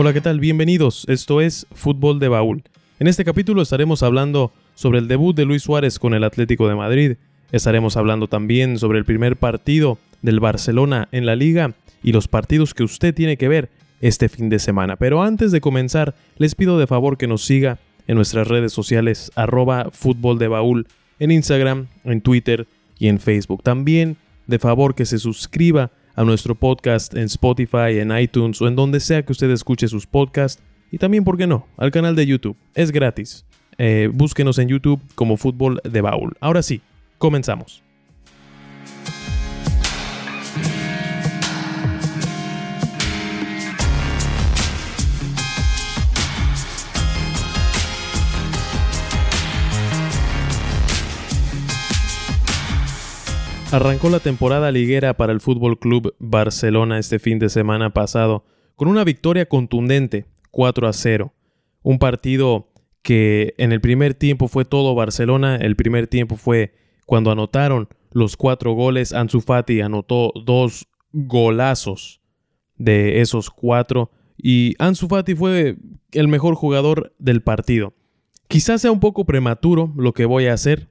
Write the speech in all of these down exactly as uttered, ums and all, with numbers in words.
Hola, ¿qué tal? Bienvenidos. Esto es Fútbol de Baúl. En este capítulo estaremos hablando sobre el debut de Luis Suárez con el Atlético de Madrid. Estaremos hablando también sobre el primer partido del Barcelona en la Liga y los partidos que usted tiene que ver este fin de semana. Pero antes de comenzar, les pido de favor que nos siga en nuestras redes sociales arroba Fútbol de Baúl, en Instagram, en Twitter y en Facebook. También de favor que se suscriba a nuestro podcast en Spotify, en iTunes o en donde sea que usted escuche sus podcasts. Y también, ¿por qué no?, al canal de YouTube. Es gratis. Eh, búsquenos en YouTube como Fútbol de Baúl. Ahora sí, comenzamos. Arrancó la temporada liguera para el Fútbol Club Barcelona este fin de semana pasado con una victoria contundente, cuatro a cero. Un partido que en el primer tiempo fue todo Barcelona. El primer tiempo fue cuando anotaron los cuatro goles. Ansu Fati anotó dos golazos de esos cuatro y Ansu Fati fue el mejor jugador del partido. Quizás sea un poco prematuro lo que voy a hacer,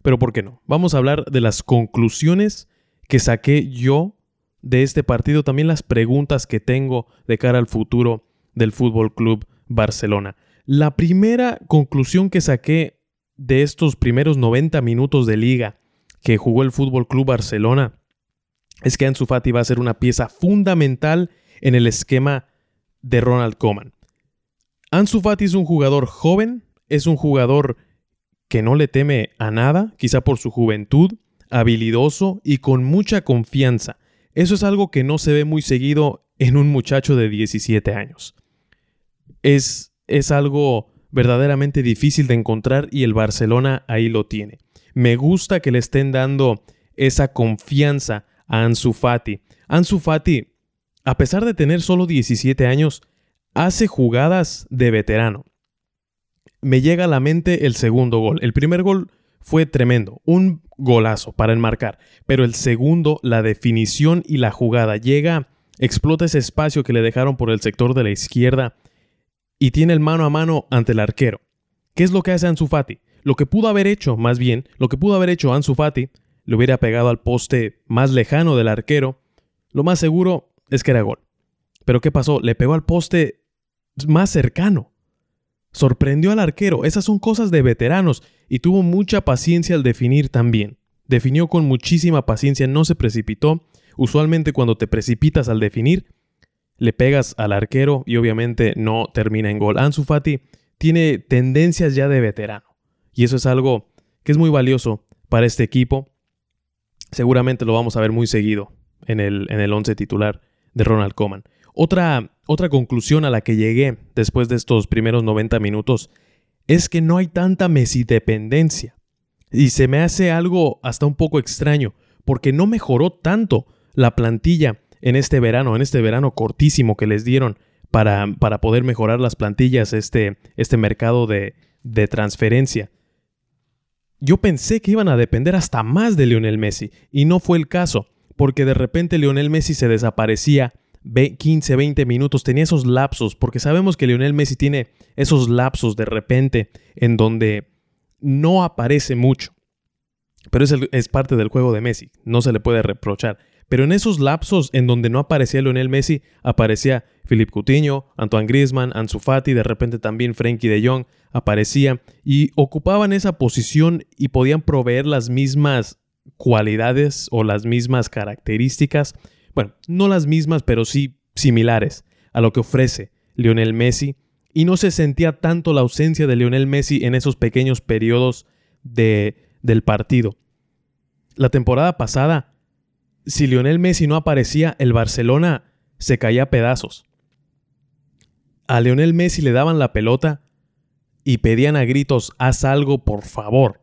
pero ¿por qué no? Vamos a hablar de las conclusiones que saqué yo de este partido, también las preguntas que tengo de cara al futuro del Fútbol Club Barcelona. La primera conclusión que saqué de estos primeros noventa minutos de liga que jugó el Fútbol Club Barcelona es que Ansu Fati va a ser una pieza fundamental en el esquema de Ronald Koeman. Ansu Fati es un jugador joven, es un jugador que no le teme a nada, quizá por su juventud, habilidoso y con mucha confianza. Eso es algo que no se ve muy seguido en un muchacho de diecisiete años. Es, es algo verdaderamente difícil de encontrar y el Barcelona ahí lo tiene. Me gusta que le estén dando esa confianza a Ansu Fati. Ansu Fati, a pesar de tener solo diecisiete años, hace jugadas de veterano. Me llega a la mente el segundo gol. El primer gol fue tremendo, un golazo para enmarcar, pero el segundo, la definición y la jugada llega, explota ese espacio que le dejaron por el sector de la izquierda y tiene el mano a mano ante el arquero. ¿Qué es lo que hace Ansu Fati? Lo que pudo haber hecho, más bien, lo que pudo haber hecho Ansu Fati, le hubiera pegado al poste más lejano del arquero. Lo más seguro es que era gol. Pero ¿qué pasó? Le pegó al poste más cercano. Sorprendió al arquero. Esas son cosas de veteranos y tuvo mucha paciencia al definir también. Definió con muchísima paciencia, no se precipitó. Usualmente cuando te precipitas al definir, le pegas al arquero y obviamente no termina en gol. Ansu Fati tiene tendencias ya de veterano y eso es algo que es muy valioso para este equipo. Seguramente lo vamos a ver muy seguido en el, en el once titular de Ronald Koeman. Otra, otra conclusión a la que llegué después de estos primeros noventa minutos es que no hay tanta Messi dependencia. Y se me hace algo hasta un poco extraño, porque no mejoró tanto la plantilla en este verano, en este verano cortísimo que les dieron para, para poder mejorar las plantillas, este, este mercado de, de transferencia. Yo pensé que iban a depender hasta más de Lionel Messi, y no fue el caso, porque de repente Lionel Messi se desaparecía quince, veinte minutos, tenía esos lapsos, porque sabemos que Lionel Messi tiene esos lapsos de repente en donde no aparece mucho, pero es, el, es parte del juego de Messi, no se le puede reprochar, pero en esos lapsos en donde no aparecía Lionel Messi, aparecía Philippe Coutinho, Antoine Griezmann, Ansu Fati, de repente también Frenkie de Jong aparecía y ocupaban esa posición y podían proveer las mismas cualidades o las mismas características. Bueno, no las mismas, pero sí similares a lo que ofrece Lionel Messi. Y no se sentía tanto la ausencia de Lionel Messi en esos pequeños periodos de, del partido. La temporada pasada, si Lionel Messi no aparecía, el Barcelona se caía a pedazos. A Lionel Messi le daban la pelota y pedían a gritos, haz algo, por favor.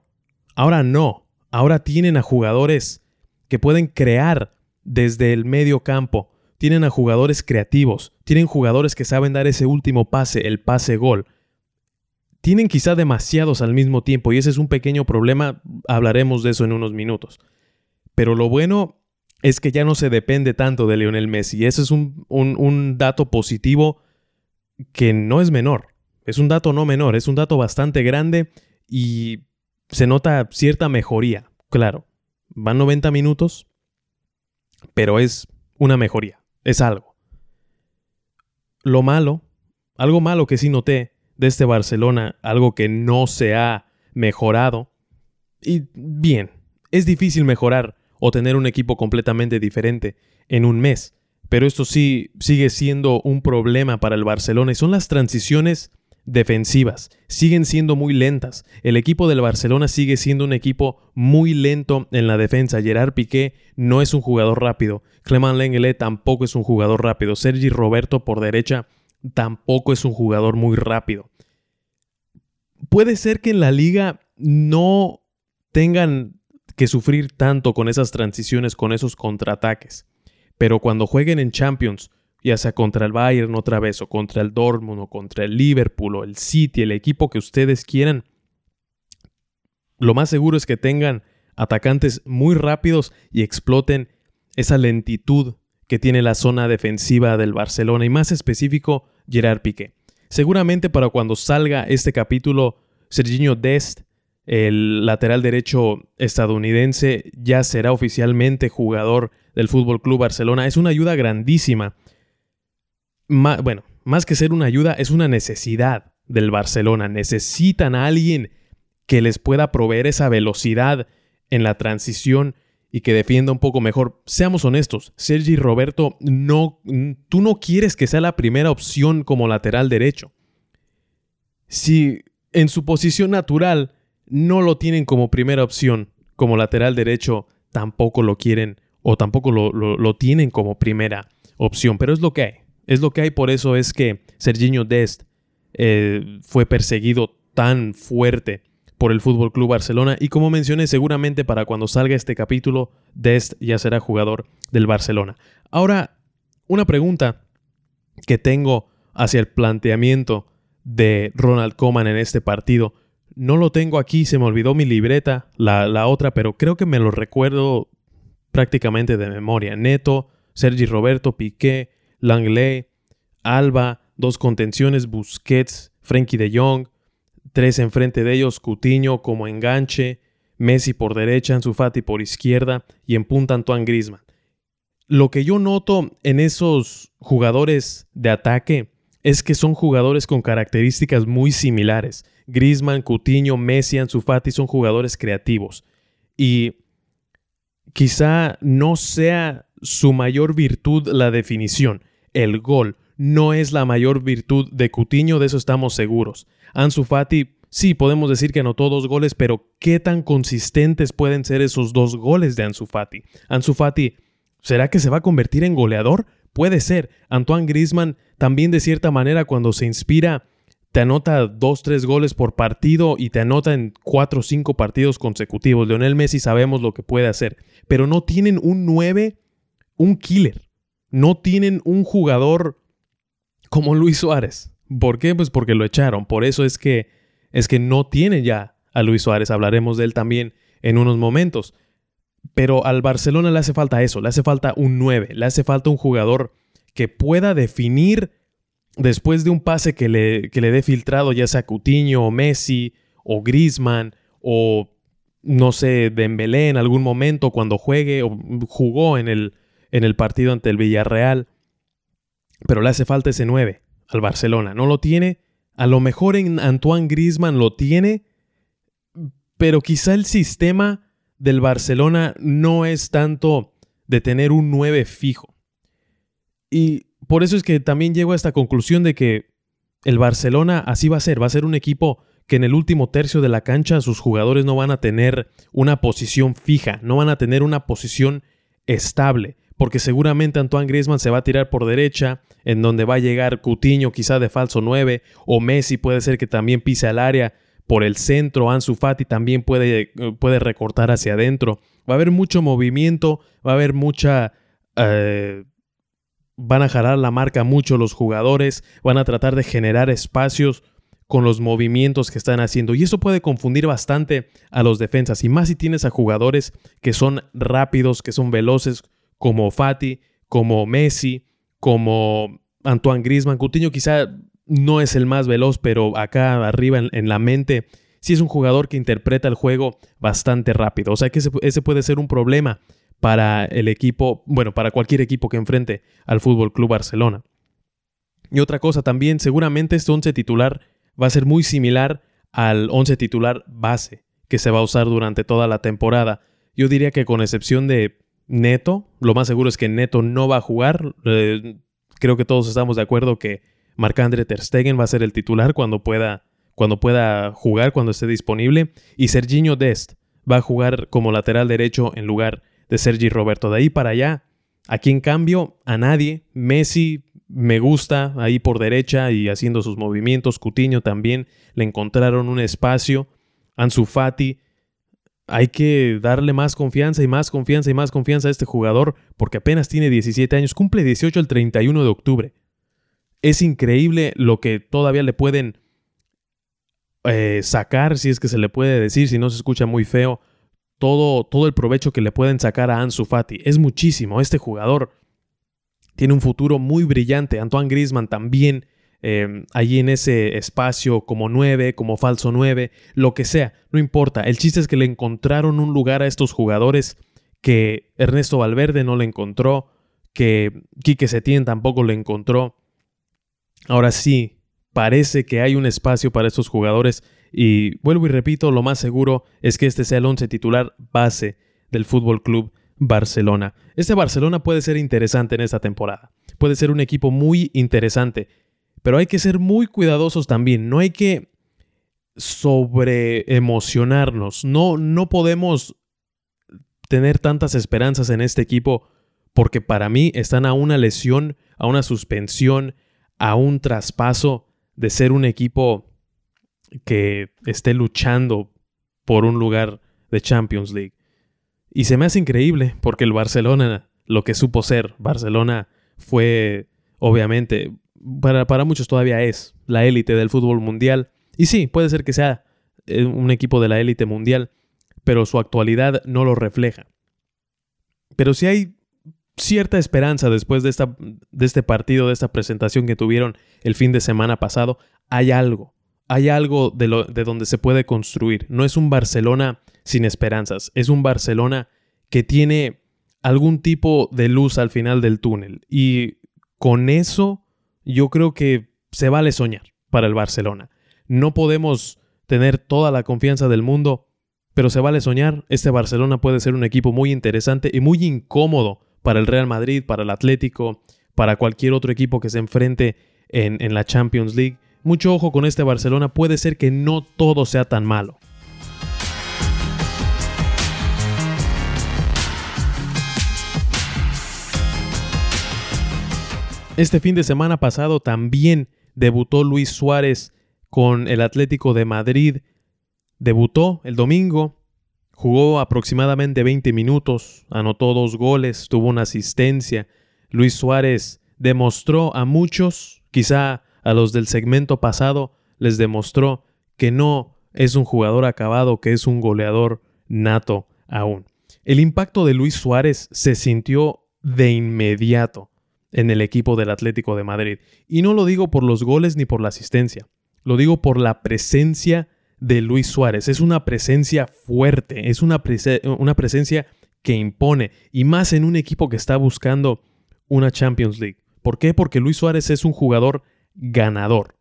Ahora no. Ahora tienen a jugadores que pueden crear desde el medio campo, tienen a jugadores creativos, tienen jugadores que saben dar ese último pase, el pase gol. Tienen quizá demasiados al mismo tiempo y ese es un pequeño problema, hablaremos de eso en unos minutos. Pero lo bueno es que ya no se depende tanto de Lionel Messi, ese es un, un, un dato positivo que no es menor. Es un dato no menor, es un dato bastante grande y se nota cierta mejoría. Claro, van noventa minutos, pero es una mejoría, es algo. Lo malo, algo malo que sí noté de este Barcelona, algo que no se ha mejorado, y bien, es difícil mejorar o tener un equipo completamente diferente en un mes, pero esto sí sigue siendo un problema para el Barcelona y son las transiciones defensivas. Siguen siendo muy lentas. El equipo del Barcelona sigue siendo un equipo muy lento en la defensa. Gerard Piqué no es un jugador rápido. Clement Lenglet tampoco es un jugador rápido. Sergi Roberto por derecha tampoco es un jugador muy rápido. Puede ser que en la liga no tengan que sufrir tanto con esas transiciones, con esos contraataques. Pero cuando jueguen en Champions, ya sea contra el Bayern otra vez, o contra el Dortmund, o contra el Liverpool, o el City, el equipo que ustedes quieran, lo más seguro es que tengan atacantes muy rápidos y exploten esa lentitud que tiene la zona defensiva del Barcelona, y más específico, Gerard Piqué. Seguramente para cuando salga este capítulo, Serginho Dest, el lateral derecho estadounidense, ya será oficialmente jugador del Fútbol Club Barcelona. Es una ayuda grandísima. Ma- bueno, más que ser una ayuda, es una necesidad del Barcelona. Necesitan a alguien que les pueda proveer esa velocidad en la transición y que defienda un poco mejor. Seamos honestos, Sergi Roberto, no, tú no quieres que sea la primera opción como lateral derecho. Si en su posición natural no lo tienen como primera opción, como lateral derecho tampoco lo quieren o tampoco lo, lo, lo tienen como primera opción, pero es lo que hay. Es lo que hay, por eso es que Serginho Dest eh, fue perseguido tan fuerte por el F C Barcelona. Y como mencioné, seguramente para cuando salga este capítulo, Dest ya será jugador del Barcelona. Ahora, una pregunta que tengo hacia el planteamiento de Ronald Koeman en este partido. No lo tengo aquí, se me olvidó mi libreta, la, la otra, pero creo que me lo recuerdo prácticamente de memoria. Neto, Sergi Roberto, Piqué, Lenglet, Alba, dos contenciones, Busquets, Frenkie de Jong, tres enfrente de ellos, Coutinho como enganche, Messi por derecha, Ansu Fati por izquierda y en punta Antoine Griezmann. Lo que yo noto en esos jugadores de ataque es que son jugadores con características muy similares. Griezmann, Coutinho, Messi, Ansu Fati son jugadores creativos y quizá no sea su mayor virtud la definición, el gol. No es la mayor virtud de Coutinho, de eso estamos seguros. Ansu Fati, sí, podemos decir que anotó dos goles, pero ¿qué tan consistentes pueden ser esos dos goles de Ansu Fati? Ansu Fati, ¿será que se va a convertir en goleador? Puede ser. Antoine Griezmann también, de cierta manera, cuando se inspira, te anota dos, tres goles por partido y te anota en cuatro o cinco partidos consecutivos. Lionel Messi sabemos lo que puede hacer, pero no tienen un nueve, un killer. No tienen un jugador como Luis Suárez. ¿Por qué? Pues porque lo echaron. Por eso es que, es que no tienen ya a Luis Suárez. Hablaremos de él también en unos momentos. Pero al Barcelona le hace falta eso. Le hace falta un nueve. Le hace falta un jugador que pueda definir después de un pase que le, que le dé filtrado, ya sea Coutinho o Messi o Griezmann o, no sé, Dembélé en algún momento cuando juegue o jugó en el, en el partido ante el Villarreal. Pero le hace falta ese nueve al Barcelona. No lo tiene. A lo mejor en Antoine Griezmann lo tiene, pero quizá el sistema del Barcelona no es tanto de tener un nueve fijo. Y por eso es que también llego a esta conclusión de que el Barcelona así va a ser. Va a ser un equipo que en el último tercio de la cancha sus jugadores no van a tener una posición fija, no van a tener una posición estable, porque seguramente Antoine Griezmann se va a tirar por derecha, en donde va a llegar Coutinho quizá de falso nueve, o Messi puede ser que también pise al área por el centro, Ansu Fati también puede, puede recortar hacia adentro. Va a haber mucho movimiento, va a haber mucha... Eh, Van a jalar la marca mucho los jugadores, van a tratar de generar espacios con los movimientos que están haciendo. Y eso puede confundir bastante a los defensas. Y más si tienes a jugadores que son rápidos, que son veloces, como Fati, como Messi, como Antoine Griezmann. Coutinho quizá no es el más veloz, pero acá arriba en, en la mente sí es un jugador que interpreta el juego bastante rápido. O sea que ese, ese puede ser un problema para el equipo, bueno, para cualquier equipo que enfrente al Fútbol Club Barcelona. Y otra cosa también, seguramente este once titular va a ser muy similar al once titular base que se va a usar durante toda la temporada. Yo diría que con excepción de Neto, lo más seguro es que Neto no va a jugar. Eh, creo que todos estamos de acuerdo que Marc-André ter Stegen va a ser el titular cuando pueda, cuando pueda jugar, cuando esté disponible. Y Serginho Dest va a jugar como lateral derecho en lugar de Sergi Roberto. De ahí para allá, aquí en cambio, a nadie. Messi me gusta ahí por derecha y haciendo sus movimientos. Coutinho también le encontraron un espacio. Ansu Fati, hay que darle más confianza y más confianza y más confianza a este jugador porque apenas tiene diecisiete años, cumple dieciocho el treinta y uno de octubre. Es increíble lo que todavía le pueden eh, sacar, si es que se le puede decir, si no se escucha muy feo, todo, todo el provecho que le pueden sacar a Ansu Fati. Es muchísimo. Este jugador tiene un futuro muy brillante. Antoine Griezmann también, eh, allí en ese espacio como nueve, como falso nueve, lo que sea, no importa. El chiste es que le encontraron un lugar a estos jugadores que Ernesto Valverde no le encontró, que Quique Setién tampoco le encontró. Ahora sí, parece que hay un espacio para estos jugadores y vuelvo y repito, lo más seguro es que este sea el once titular base del Fútbol Club Barcelona. Este Barcelona puede ser interesante en esta temporada, puede ser un equipo muy interesante, pero hay que ser muy cuidadosos también, no hay que sobreemocionarnos, no, no podemos tener tantas esperanzas en este equipo porque para mí están a una lesión, a una suspensión, a un traspaso de ser un equipo que esté luchando por un lugar de Champions League. Y se me hace increíble porque el Barcelona, lo que supo ser, Barcelona fue, obviamente, para, para muchos todavía es la élite del fútbol mundial. Y sí, puede ser que sea un equipo de la élite mundial, pero su actualidad no lo refleja. Pero sí hay cierta esperanza después de, esta, de este partido, de esta presentación que tuvieron el fin de semana pasado. Hay algo, hay algo de, lo, de donde se puede construir. No es un Barcelona sin esperanzas, es un Barcelona que tiene algún tipo de luz al final del túnel. Y con eso yo creo que se vale soñar para el Barcelona. No podemos tener toda la confianza del mundo, pero se vale soñar. Este Barcelona puede ser un equipo muy interesante y muy incómodo para el Real Madrid, para el Atlético, para cualquier otro equipo que se enfrente en, en la Champions League. Mucho ojo con este Barcelona, puede ser que no todo sea tan malo. Este fin de semana pasado también debutó Luis Suárez con el Atlético de Madrid. Debutó el domingo. Jugó aproximadamente veinte minutos, anotó dos goles, tuvo una asistencia. Luis Suárez demostró a muchos, quizá a los del segmento pasado, les demostró que no es un jugador acabado, que es un goleador nato aún. El impacto de Luis Suárez se sintió de inmediato en el equipo del Atlético de Madrid. Y no lo digo por los goles ni por la asistencia, lo digo por la presencia de Luis Suárez. Es una presencia fuerte, es una, prese- una presencia que impone y más en un equipo que está buscando una Champions League. ¿Por qué? Porque Luis Suárez es un jugador ganador.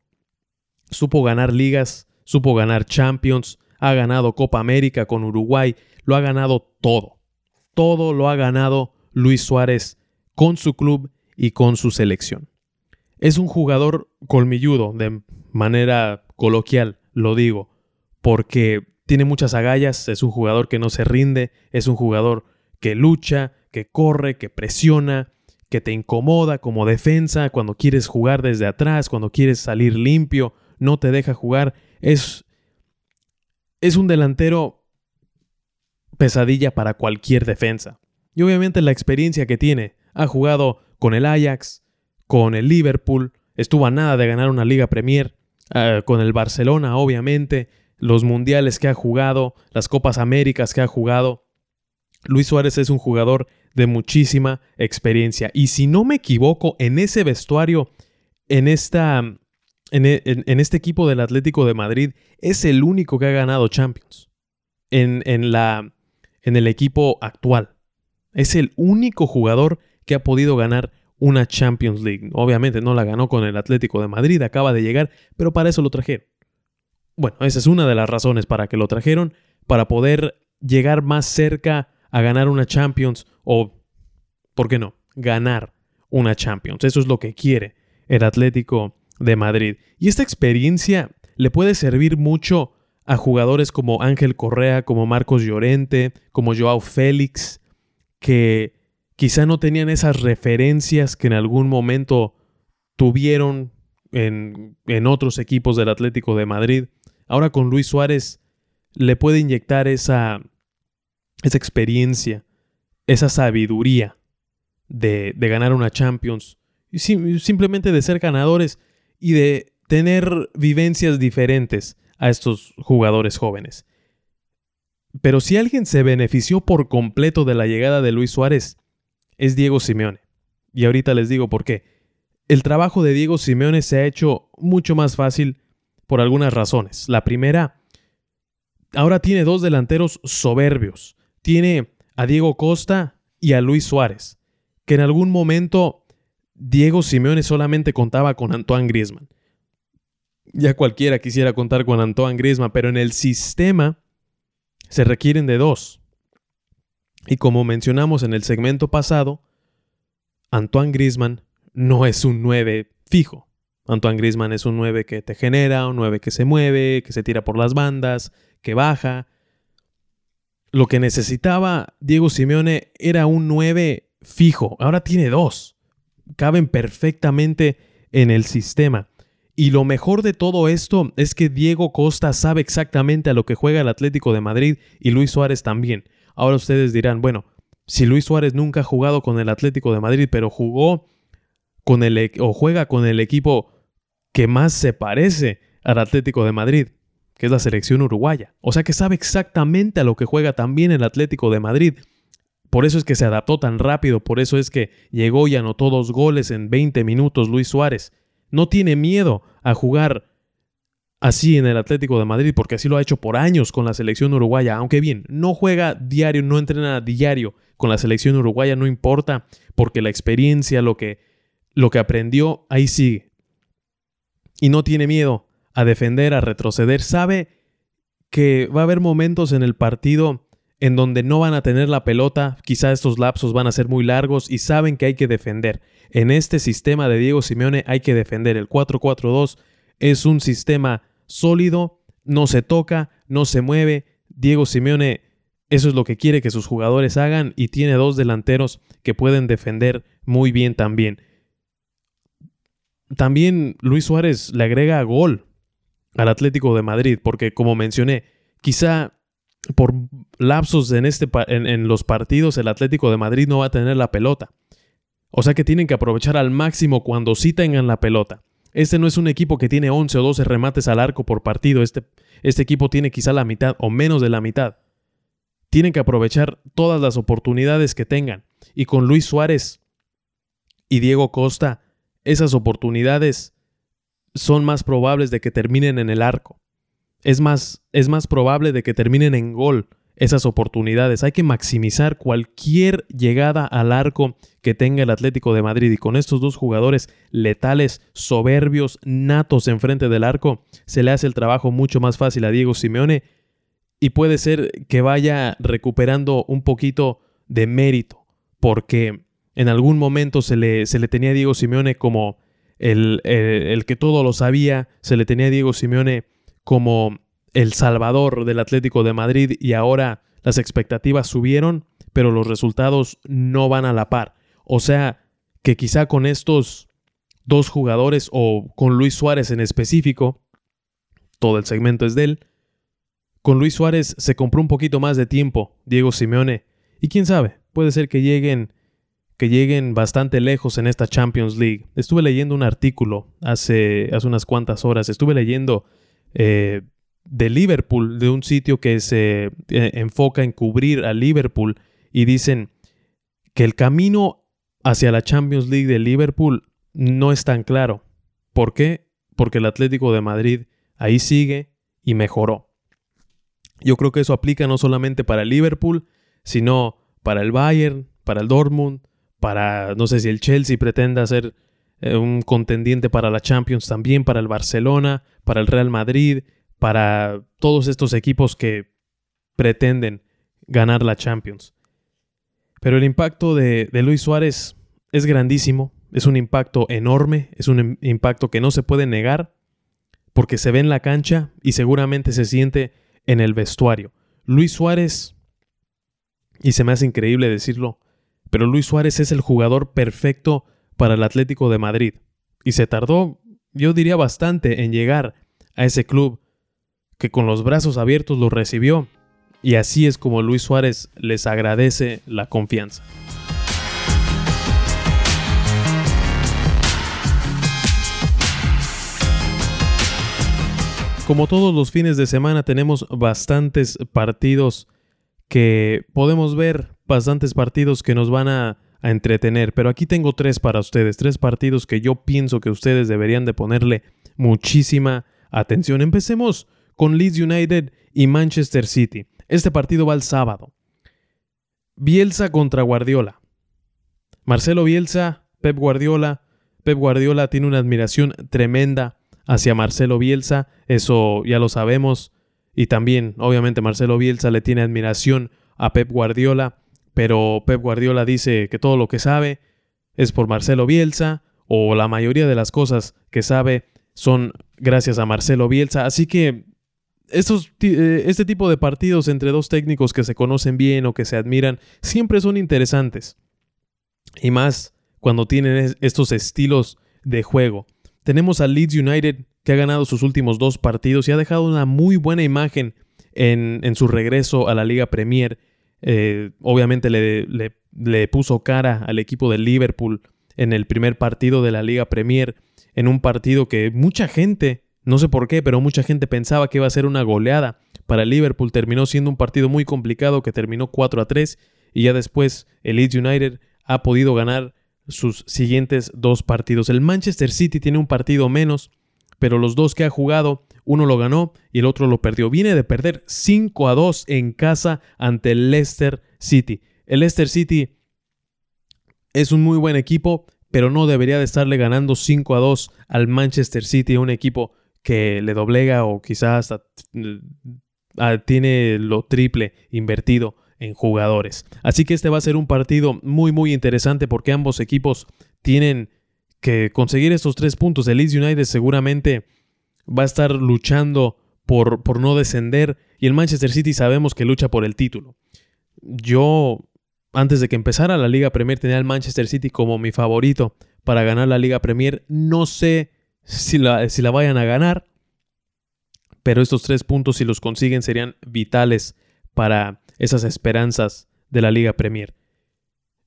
Supo ganar ligas, supo ganar Champions, ha ganado Copa América con Uruguay, lo ha ganado todo. Todo lo ha ganado Luis Suárez con su club y con su selección. Es un jugador colmilludo, de manera coloquial lo digo, porque tiene muchas agallas, es un jugador que no se rinde, es un jugador que lucha, que corre, que presiona, que te incomoda como defensa, cuando quieres jugar desde atrás, cuando quieres salir limpio, no te deja jugar. Es, es un delantero pesadilla para cualquier defensa. Y obviamente la experiencia que tiene, ha jugado con el Ajax, con el Liverpool, estuvo a nada de ganar una Liga Premier, eh, con el Barcelona obviamente, los mundiales que ha jugado, las Copas Américas que ha jugado. Luis Suárez es un jugador de muchísima experiencia. Y si no me equivoco, en ese vestuario, en esta en, en, en este equipo del Atlético de Madrid es el único que ha ganado Champions en, en, la, en el equipo actual. Es el único jugador que ha podido ganar una Champions League. Obviamente no la ganó con el Atlético de Madrid, acaba de llegar, pero para eso lo trajeron. Bueno, esa es una de las razones para que lo trajeron, para poder llegar más cerca a ganar una Champions o, ¿por qué no?, ganar una Champions. Eso es lo que quiere el Atlético de Madrid. Y esta experiencia le puede servir mucho a jugadores como Ángel Correa, como Marcos Llorente, como João Félix, que quizá no tenían esas referencias que en algún momento tuvieron en, en otros equipos del Atlético de Madrid. Ahora con Luis Suárez le puede inyectar esa, esa experiencia, esa sabiduría de, de ganar una Champions, y sim- simplemente de ser ganadores y de tener vivencias diferentes a estos jugadores jóvenes. Pero si alguien se benefició por completo de la llegada de Luis Suárez, es Diego Simeone. Y ahorita les digo por qué. El trabajo de Diego Simeone se ha hecho mucho más fácil por algunas razones. La primera, ahora tiene dos delanteros soberbios. Tiene a Diego Costa y a Luis Suárez, que en algún momento Diego Simeone solamente contaba con Antoine Griezmann. Ya cualquiera quisiera contar con Antoine Griezmann, pero en el sistema se requieren de dos. Y como mencionamos en el segmento pasado, Antoine Griezmann no es un nueve fijo. Antoine Griezmann es un nueve que te genera, un nueve que se mueve, que se tira por las bandas, que baja. Lo que necesitaba Diego Simeone era un nueve fijo. Ahora tiene dos. Caben perfectamente en el sistema. Y lo mejor de todo esto es que Diego Costa sabe exactamente a lo que juega el Atlético de Madrid y Luis Suárez también. Ahora ustedes dirán, bueno, si Luis Suárez nunca ha jugado con el Atlético de Madrid, pero jugó con el o juega con el equipo que más se parece al Atlético de Madrid, que es la selección uruguaya. O sea que sabe exactamente a lo que juega también el Atlético de Madrid. Por eso es que se adaptó tan rápido, por eso es que llegó y anotó dos goles en veinte minutos Luis Suárez. No tiene miedo a jugar así en el Atlético de Madrid, porque así lo ha hecho por años con la selección uruguaya. Aunque bien, no juega diario, no entrena diario con la selección uruguaya, no importa, porque la experiencia, lo que, lo que aprendió, ahí sigue. Y no tiene miedo a defender, a retroceder. Sabe que va a haber momentos en el partido en donde no van a tener la pelota, quizá estos lapsos van a ser muy largos y saben que hay que defender. En este sistema de Diego Simeone hay que defender. El cuatro cuatro dos es un sistema sólido, no se toca, no se mueve. Diego Simeone, eso es lo que quiere que sus jugadores hagan, y tiene dos delanteros que pueden defender muy bien también. También Luis Suárez le agrega gol al Atlético de Madrid, porque como mencioné, quizá por lapsos en, este, en, en los partidos el Atlético de Madrid no va a tener la pelota. O sea que tienen que aprovechar al máximo cuando sí tengan la pelota. Este no es un equipo que tiene once o doce remates al arco por partido. Este, este equipo tiene quizá la mitad o menos de la mitad. Tienen que aprovechar todas las oportunidades que tengan. Y con Luis Suárez y Diego Costa, esas oportunidades son más probables de que terminen en el arco. Es más, es más probable de que terminen en gol esas oportunidades. Hay que maximizar cualquier llegada al arco que tenga el Atlético de Madrid. Y con estos dos jugadores letales, soberbios, natos enfrente del arco, se le hace el trabajo mucho más fácil a Diego Simeone. Y puede ser que vaya recuperando un poquito de mérito, porque en algún momento se le, se le tenía a Diego Simeone como el, el, el que todo lo sabía. Se le tenía a Diego Simeone como el salvador del Atlético de Madrid, y ahora las expectativas subieron, pero los resultados no van a la par. O sea que quizá con estos dos jugadores, o con Luis Suárez en específico, todo el segmento es de él, con Luis Suárez se compró un poquito más de tiempo Diego Simeone, y quién sabe, puede ser que lleguen, que lleguen bastante lejos en esta Champions League. Estuve leyendo un artículo hace, hace unas cuantas horas, estuve leyendo Eh, de Liverpool, de un sitio que se eh, enfoca en cubrir a Liverpool, y dicen que el camino hacia la Champions League de Liverpool no es tan claro. ¿Por qué? porque el Atlético de Madrid ahí sigue y mejoró. Yo creo que eso aplica no solamente para el Liverpool, sino para el Bayern, para el Dortmund, para, no sé si el Chelsea pretenda ser eh, un contendiente para la Champions también, para el Barcelona, para el Real Madrid, para todos estos equipos que pretenden ganar la Champions. Pero el impacto de, de Luis Suárez es grandísimo, es un impacto enorme, es un impacto que no se puede negar porque se ve en la cancha y seguramente se siente en el vestuario. Luis Suárez, y se me hace increíble decirlo, pero Luis Suárez es el jugador perfecto para el Atlético de Madrid y se tardó, yo diría bastante, en llegar a ese club que con los brazos abiertos lo recibió, y así es como Luis Suárez les agradece la confianza. Como todos los fines de semana tenemos bastantes partidos que podemos ver, bastantes partidos que nos van a, a entretener, pero aquí tengo tres para ustedes, tres partidos que yo pienso que ustedes deberían de ponerle muchísima atención. Empecemos con Leeds United y Manchester City. Este partido va el sábado. Bielsa contra Guardiola. Marcelo Bielsa, Pep Guardiola. Pep Guardiola tiene una admiración tremenda hacia Marcelo Bielsa, eso ya lo sabemos, y también obviamente Marcelo Bielsa le tiene admiración a Pep Guardiola, pero Pep Guardiola dice que todo lo que sabe es por Marcelo Bielsa, o la mayoría de las cosas que sabe son gracias a Marcelo Bielsa, así que estos, este tipo de partidos entre dos técnicos que se conocen bien o que se admiran siempre son interesantes, y más cuando tienen estos estilos de juego. Tenemos a Leeds United, que ha ganado sus últimos dos partidos y ha dejado una muy buena imagen en, en su regreso a la Liga Premier. Eh, obviamente le, le, le puso cara al equipo de Liverpool en el primer partido de la Liga Premier, en un partido que mucha gente, no sé por qué, pero mucha gente pensaba que iba a ser una goleada para Liverpool. Terminó siendo un partido muy complicado que terminó cuatro a tres y ya después el Leeds United ha podido ganar sus siguientes dos partidos. El Manchester City tiene un partido menos, pero los dos que ha jugado, uno lo ganó y el otro lo perdió. Viene de perder cinco a dos en casa ante el Leicester City. El Leicester City es un muy buen equipo, pero no debería de estarle ganando cinco a dos al Manchester City, un equipo que le doblega o quizás hasta tiene lo triple invertido en jugadores. Así que este va a ser un partido muy muy interesante porque ambos equipos tienen que conseguir estos tres puntos. El Leeds United seguramente va a estar luchando por, por no descender y el Manchester City sabemos que lucha por el título. Yo antes de que empezara la Liga Premier tenía al Manchester City como mi favorito para ganar la Liga Premier. No sé si la, si la vayan a ganar, pero estos tres puntos si los consiguen serían vitales para esas esperanzas de la Liga Premier.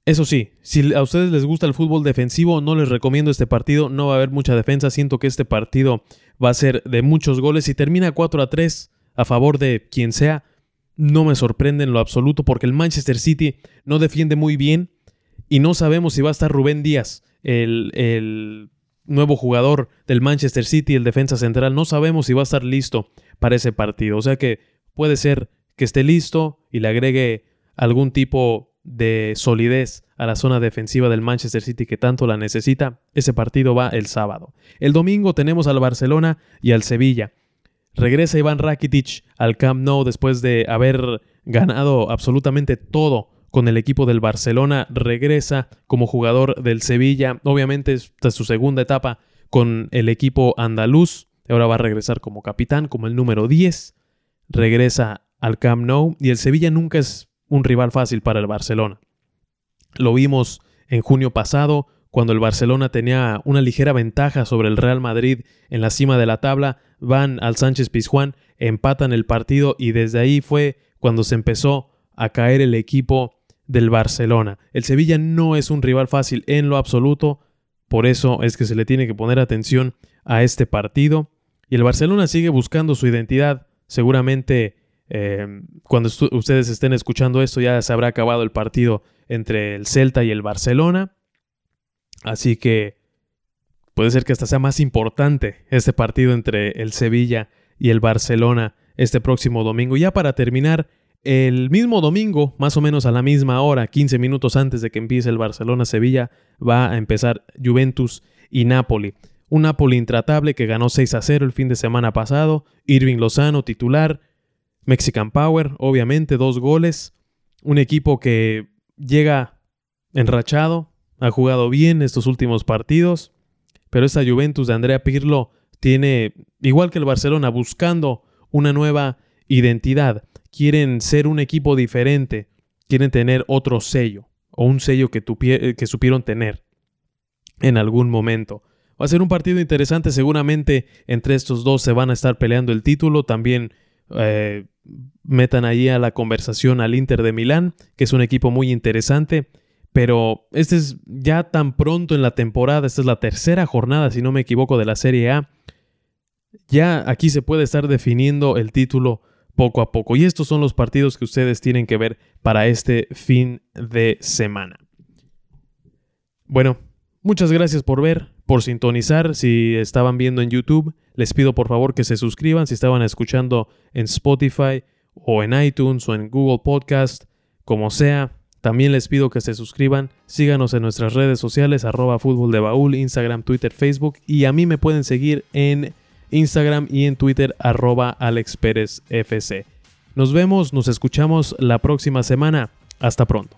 Eso sí, si a ustedes les gusta el fútbol defensivo, no les recomiendo este partido. No va a haber mucha defensa. Siento que este partido va a ser de muchos goles. Si termina cuatro a tres a favor de quien sea, no me sorprende en lo absoluto porque el Manchester City no defiende muy bien y no sabemos si va a estar Rubén Díaz, el, el nuevo jugador del Manchester City, el defensa central. No sabemos si va a estar listo para ese partido. O sea que puede ser que esté listo y le agregue algún tipo de solidez a la zona defensiva del Manchester City que tanto la necesita. Ese partido va el sábado. El domingo tenemos al Barcelona y al Sevilla. Regresa Iván Rakitic al Camp Nou después de haber ganado absolutamente todo con el equipo del Barcelona. Regresa como jugador del Sevilla. Obviamente esta es su segunda etapa con el equipo andaluz. Ahora va a regresar como capitán, como el número diez. Regresa al Camp Nou y el Sevilla nunca es un rival fácil para el Barcelona. Lo vimos en junio pasado cuando el Barcelona tenía una ligera ventaja sobre el Real Madrid en la cima de la tabla. Van al Sánchez-Pizjuán, empatan el partido y desde ahí fue cuando se empezó a caer el equipo del Barcelona. El Sevilla no es un rival fácil en lo absoluto, por eso es que se le tiene que poner atención a este partido y el Barcelona sigue buscando su identidad. Seguramente Eh, cuando estu- ustedes estén escuchando esto ya se habrá acabado el partido entre el Celta y el Barcelona, así que Puede ser que hasta sea más importante este partido entre el Sevilla y el Barcelona este próximo domingo. Ya para terminar, el mismo domingo, más o menos a la misma hora, quince minutos antes de que empiece el Barcelona-Sevilla, va a empezar Juventus y Napoli. Un Napoli intratable que ganó seis a cero el fin de semana pasado. Irving Lozano, titular. Mexican Power, obviamente, dos goles. Un equipo que llega enrachado, ha jugado bien estos últimos partidos. Pero esta Juventus de Andrea Pirlo tiene, igual que el Barcelona, buscando una nueva identidad. Quieren ser un equipo diferente, quieren tener otro sello, o un sello que, tupie- que supieron tener en algún momento. Va a ser un partido interesante, seguramente entre estos dos se van a estar peleando el título. También eh, metan allí a la conversación al Inter de Milán, que es un equipo muy interesante, pero este es ya tan pronto en la temporada, esta es la tercera jornada, si no me equivoco, de la Serie A. Ya aquí se puede estar definiendo el título poco a poco. Y estos son los partidos que ustedes tienen que ver para este fin de semana. Bueno, muchas gracias por ver, por sintonizar. Si estaban viendo en YouTube, les pido por favor que se suscriban. Si estaban escuchando en Spotify o en iTunes o en Google Podcast, como sea, también les pido que se suscriban. Síganos en nuestras redes sociales, arroba Fútbol de Baúl, Instagram, Twitter, Facebook. Y a mí me pueden seguir en Instagram y en Twitter, arroba Alex Pérez F C. Nos vemos, nos escuchamos la próxima semana. Hasta pronto.